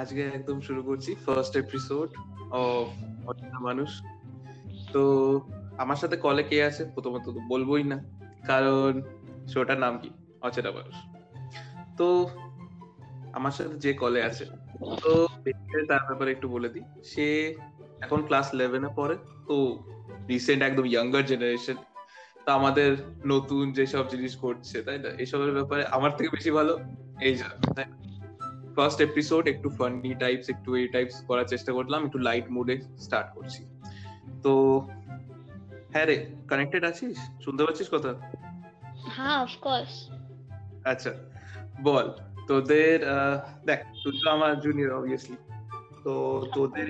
আজকে একদম শুরু করছি ফার্স্ট এপিসোড অফ অচেনা মানুষ। তো আমার সাথে কলে কে আছে প্রথমত তো বলবোই না, কারণ শোটার নাম কি, অচেনা মানুষ। তো আমার সাথে যে কলে আছে, তো তার ব্যাপারে একটু বলে দিই। সে এখন ক্লাস 11-এ পড়ে, তো রিসেন্ট একদম ইয়াঙ্গার জেনারেশন। তো আমাদের নতুন যেসব জিনিস ঘটছে, তাই না, এসবের ব্যাপারে আমার থেকে বেশি ভালো এই যা। ফার্স্ট এপিসোড একটু ফানি টাইপস, একটু এই টাইপস করার চেষ্টা করলাম, একটু লাইট মুডে স্টার্ট করছি। তো হ্যাঁ রে, কানেক্টেড আছিস? শুনতে পাচ্ছিস কথা? হ্যাঁ, অফ কোর্স। আচ্ছা বল, তোদের দেখ, তুই তো আমার জুনিয়র অবভিয়াসলি, তো তোদের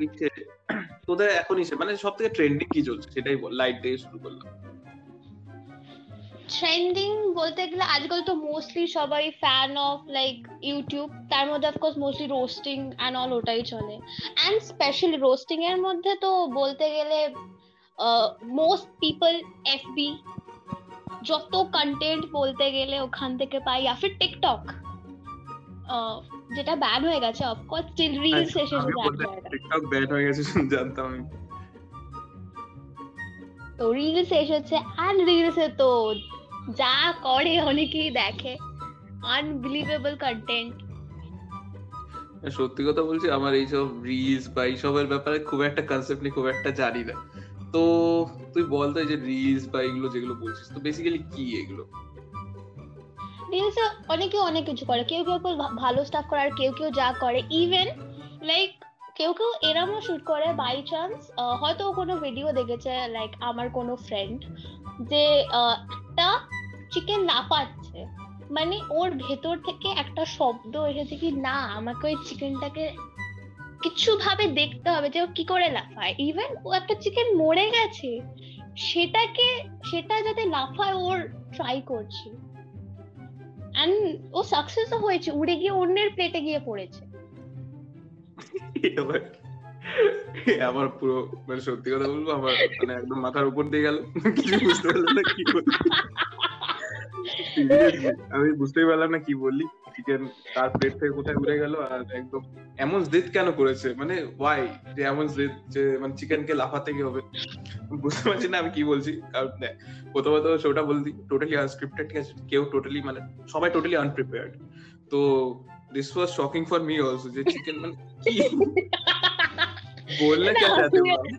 এখন হিসেবে মানে সব থেকে ট্রেন্ডিং কি চলছে সেটাই বল। লাইট দিয়ে শুরু করলাম। ট্রেন্ডিং বলতে গেলে আজকাল তো মোস্টলি সবাই ফ্যান অফ লাইক ইউটিউব, তার মধ্যে of course mostly roasting and all ওটাই চলে। অ্যান্ড স্পেশালি রোস্টিং এর মধ্যে তো বলতে গেলে মোস্ট পিপল এফবি, যত কন্টেন্ট বলতে গেলে ওখান থেকে পাই, আর ফির টিকটক যেটা ব্যান হয়ে গেছে অফকোর্স, স্টিল রিলস এসে টিকটক ব্যান হয়ে গেছে জানতাম আমি। তো রিলস এসেছে, আর রিলসে তো যা করে অনেকেই দেখে, আনবিলিভেবল কন্টেন্ট। সত্যি কথা বলছি, আমার এইসব রিলস বা এইসবের ব্যাপারে খুব একটা কনসেপ্ট নেই, খুব একটা জানি না। তো তুই বল তো, এই যে রিলস বা এগুলো যেগুলো বলছিস, তো বেসিক্যালি কি এগুলো? রিলসে অনেকে অনেক কিছু করে, কেউ কেউ ভালো স্টাফ করে, আর কেউ কেউ যা করে, ইভেন লাইক কেউ কেউ এরমও শুট করে বাই চান্স। হয়তো কোনো ভিডিও দেখেছে লাইক আমার কোনো ফ্রেন্ড, যে একটা চিকেন লাফাচ্ছে, মানে ওর ভেতর থেকে একটা শব্দ এসেছে কি না আমাকে ওই চিকেনটাকে কিছু ভাবে দেখতে হবে যে ও কি করে লাফায়। ইভেন ও একটা চিকেন মরে গেছে, সেটা যাতে লাফায় ওর ট্রাই করছে, অ্যান্ড ও সাকসেসও হয়েছে, উড়ে গিয়ে অন্যের প্লেটে গিয়ে পড়েছে। আমার পুরো মানে সত্যি কথা বলবো, আমার মানে একদম মাথার উপর দিয়ে গেল, কিছু বুঝতে পারলাম না কি বললি। আমি বুঝতেই পারলাম না কি বললি। চিকেন তার প্লেট থেকে কোথায় উড়ে গেল, আর একদম এমন জেদ কেন করেছে, মানে ওয়াই যে এমন জেদ যে মানে চিকেনকে লাফাতে কি হবে, বুঝতে পারছি না আমি কি বলছি। কারণ প্রথমত শোটা বললি টোটালি আনস্ক্রিপ্টেড, ঠিক আছে, কেউ টোটালি মানে সবাই টোটালি আনপ্রিপেয়ার্ড। তো this was shocking for me also, যে চিকেন মানে কি বললে কে চাইতে পারে।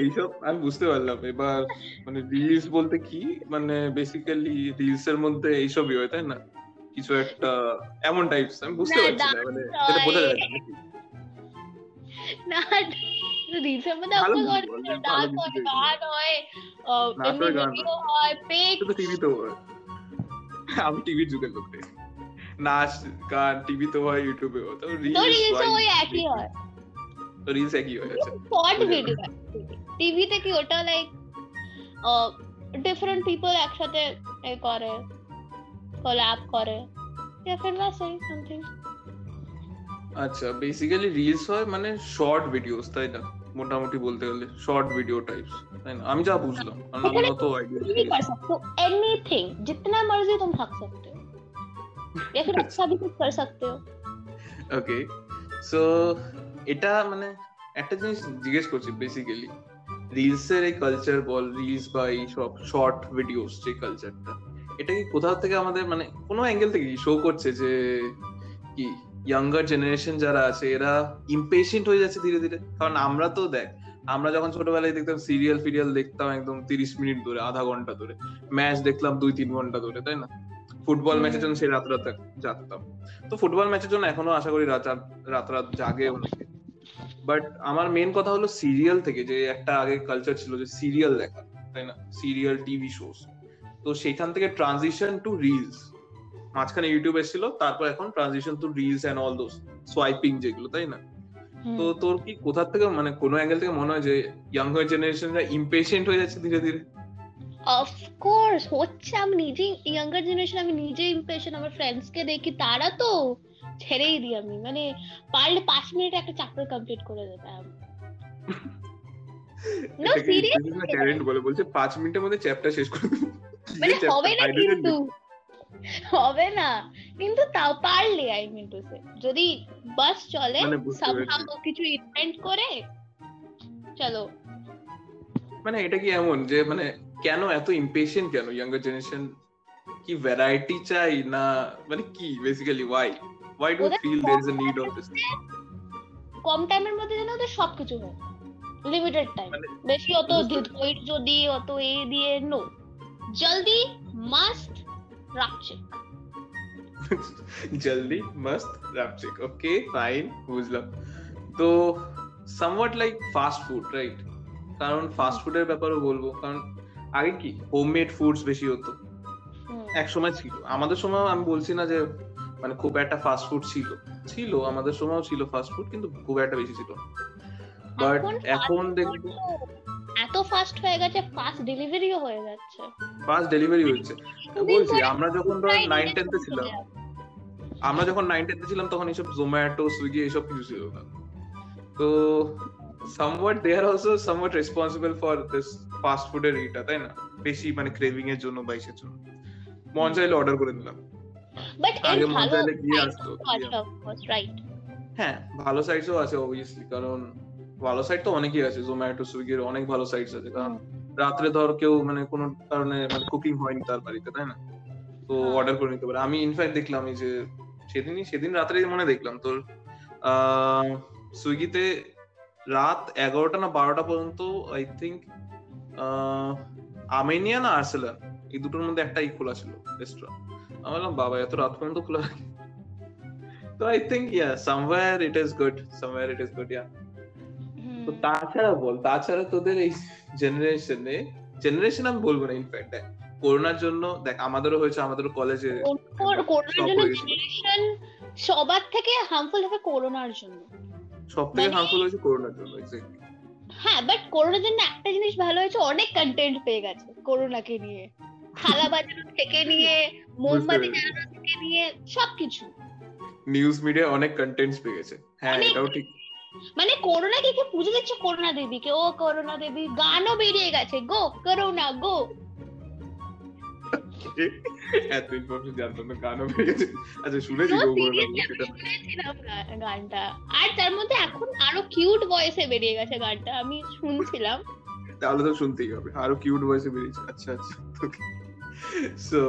এইসব আমি বুঝতে পারলাম। এবার মানে রিলস বলতে কি, মানে বেসিক্যালি রিলস এর মধ্যে এইসবই হয়, তাই না, কিছু একটা এমন টাইপস। আমি বুঝতে পারছি না, মানে যেটা বোঝা যায় না একসাথে করে, কোলাব করে। আচ্ছা বেসিক্যালি রিলস হয় মানে শর্ট ভিডিওস, তাই না, মোটামুটি বলতে গেলে শর্ট ভিডিও টাইপস, তাই না, আমি যা বুঝলাম। আমরা তো এনিথিং जितना मर्जी तुम खा सकते हो या फिर अच्छा भी कुछ कर सकते हो। ओके सो এটা মানে একটা জিনিস জিজ্ঞেস করছি, বেসিক্যালি রিলস এর এই কালচার বল, রিলস বা এই সব শর্ট ভিডিওস যে কালচারটা, এটা কি কোথাও থেকে আমাদের মানে কোনো অ্যাঙ্গেল থেকে শো করছে যে কি ইয়াঙ্গার জেনারেশন যারা আছে এরা ইম্পেশেন্ট হয়ে যাচ্ছে ধীরে ধীরে? কারণ আমরা তো দেখ, আমরা যখন ছোটবেলায় দেখতাম সিরিয়াল ফিরিয়াল দেখতাম একদম 30 মিনিট ধরে, আধা ঘন্টা ধরে, ম্যাচ দেখলাম 2-3 ঘন্টা ধরে, তাই না, ফুটবল ম্যাচের জন্য সে রাত রাত জাগতাম। তো ফুটবল ম্যাচের জন্য এখনো আশা করি রাত রাত জাগে অনেকে। বাট আমার মেন কথা হলো সিরিয়াল থেকে, যে একটা আগে কালচার ছিল যে সিরিয়াল দেখা, তাই না, সিরিয়াল টিভি শোস, তো সেখান থেকে ট্রানজিশন টু রিলস। মাঝখানে ইউটিউব এসেছিল, তারপর এখন transition to reels and all those swiping যেগুলো, তাই না। তো তোর কি কোথা থেকে মানে কোন অ্যাঙ্গেল থেকে মনে হয় যে ইয়াঙ্গার জেনারেশনরা ইমপেশেন্ট হয়ে যাচ্ছে ধীরে ধীরে? অফ কোর্স হচ্ছে। আমি নিজে ইয়াঙ্গার জেনারেশন, আমি নিজে ইমপেশেন্ট। আমার ফ্রেন্ডস কে দেখি তারা তো ছেড়েই দিই আমি, মানে পারলে 5 মিনিট একটা চ্যাপ্টার কমপ্লিট করে দিতাম। নো সিরিয়াস, ট্যালেন্ট বলে বলছে 5 মিনিটের মধ্যে চ্যাপ্টার শেষ করে, মানে হবে না কিন্তু হবে না, কিন্তু তাও পারলে আই মিন টু সে যদি বাস চলে সামহাও কিছু ইভেন্ট করে চলো। মানে এটা কি এমন যে মানে কেন এত ইম্পেশেন্ট, কেন ইয়াঙ্গার জেনারেশন কি ভ্যারাইটি চাই না, মানে কি basically why do you feel there is a need of this? কম টাইমের মধ্যে যেন ওদের সবকিছু হয়, লিমিটেড টাইম, বেশি অত ধীরগতির যদি অত এ দিয়ে নো জলদি মাস্ট rapchick jaldi mast rapchick okay fine bujla to somewhat like fast food right karon fast food er byapare bolbo karon age ki homemade foods beshi hoto ek shomoy chilo amader shomoy ami bolchi na je mane khub ekta fast food chilo amader shomoy chilo fast food kintu khub ekta beshi chilo but ekhon dekho এত fast হয়ে গেছে, fast ডেলিভারিও হয়ে যাচ্ছে, fast delivery হচ্ছে। বলছি আমরা যখন 9-10 তে ছিলাম তখন এইসব জোম্যাটো সুইগি এইসব কিছু ছিল না, তো somewhat they are also somewhat responsible for this fast food এর এটা, তাই না? বেশি মানে ক্রেভিং এর জন্য বা এসের জন্য মন চাইলে অর্ডার করে দিলাম, বাট এর ভালো রাইট হ্যাঁ ভালো সাইডও আছে obviously, কারণ ভালো সাইট তো অনেকই আছে জোম্যাটো সুইগির, অনেক ভালো সাইট আছে, কারণ রাত্রে ধর কেউ মানে কোনো কারণে মানে কুকিং হয়নি তার বাড়িতে, তাই না, তো অর্ডার করে নিতে পারে। আমি ইনফ্যাক্ট দেখলাম এই যে সেদিন রাত্রে মনে দেখলাম তোর সুইগিতে রাত 11টা না 12টা পর্যন্ত আই থিঙ্ক আর্মেনিয়া না আর্সেলান এই দুটোর মধ্যে একটাই খোলা ছিল রেস্টুরেন্ট। আমি বললাম বাবা এত রাত পর্যন্ত খোলা, তো I think yeah somewhere it is good yeah. তো তাছাড়া তোদের এই জেনারেশন আমি বলবো না, ইনফ্যাক্ট দেখ করোনার জন্য দেখ আমাদেরও হয়েছে, আমাদেরও কলেজে সবার থেকে হার্মফুল হবে করোনার জন্য, সব থেকে হার্মফুল হয়েছে করোনার জন্য এক্স্যাক্টলি হ্যাঁ। বাট করোনার জন্য একটা জিনিস ভালো হয়েছে, অনেক কন্টেন্ট পেয়ে গেছে করোনাকে নিয়ে, থালা বাজানো থেকে নিয়ে মোমবাতি জ্বালানো থেকে নিয়ে সবকিছু, নিউজ মিডিয়া অনেক কন্টেন্টস পেয়ে গেছে। হ্যাঁ এটাও ঠিক, মানে করোনা কে পুজো দিচ্ছে, করোনা দেবীকে, ও করোনা দেবী গানও বেরিয়ে গেছে, গো করোনা গো, এত ইনফরমেশন জানতাম না, গানও বেরিয়ে গেছে। আচ্ছা শুনেছি গো করোনা গানটা, আর তার মধ্যে এখন আরো কিউট ভয়েসে বেরিয়ে গেছে গানটা, আমি শুনছিলাম, তাহলে তো শুনতেই হবে, আরো কিউট ভয়েসে বেরিয়েছে। আচ্ছা আচ্ছা সো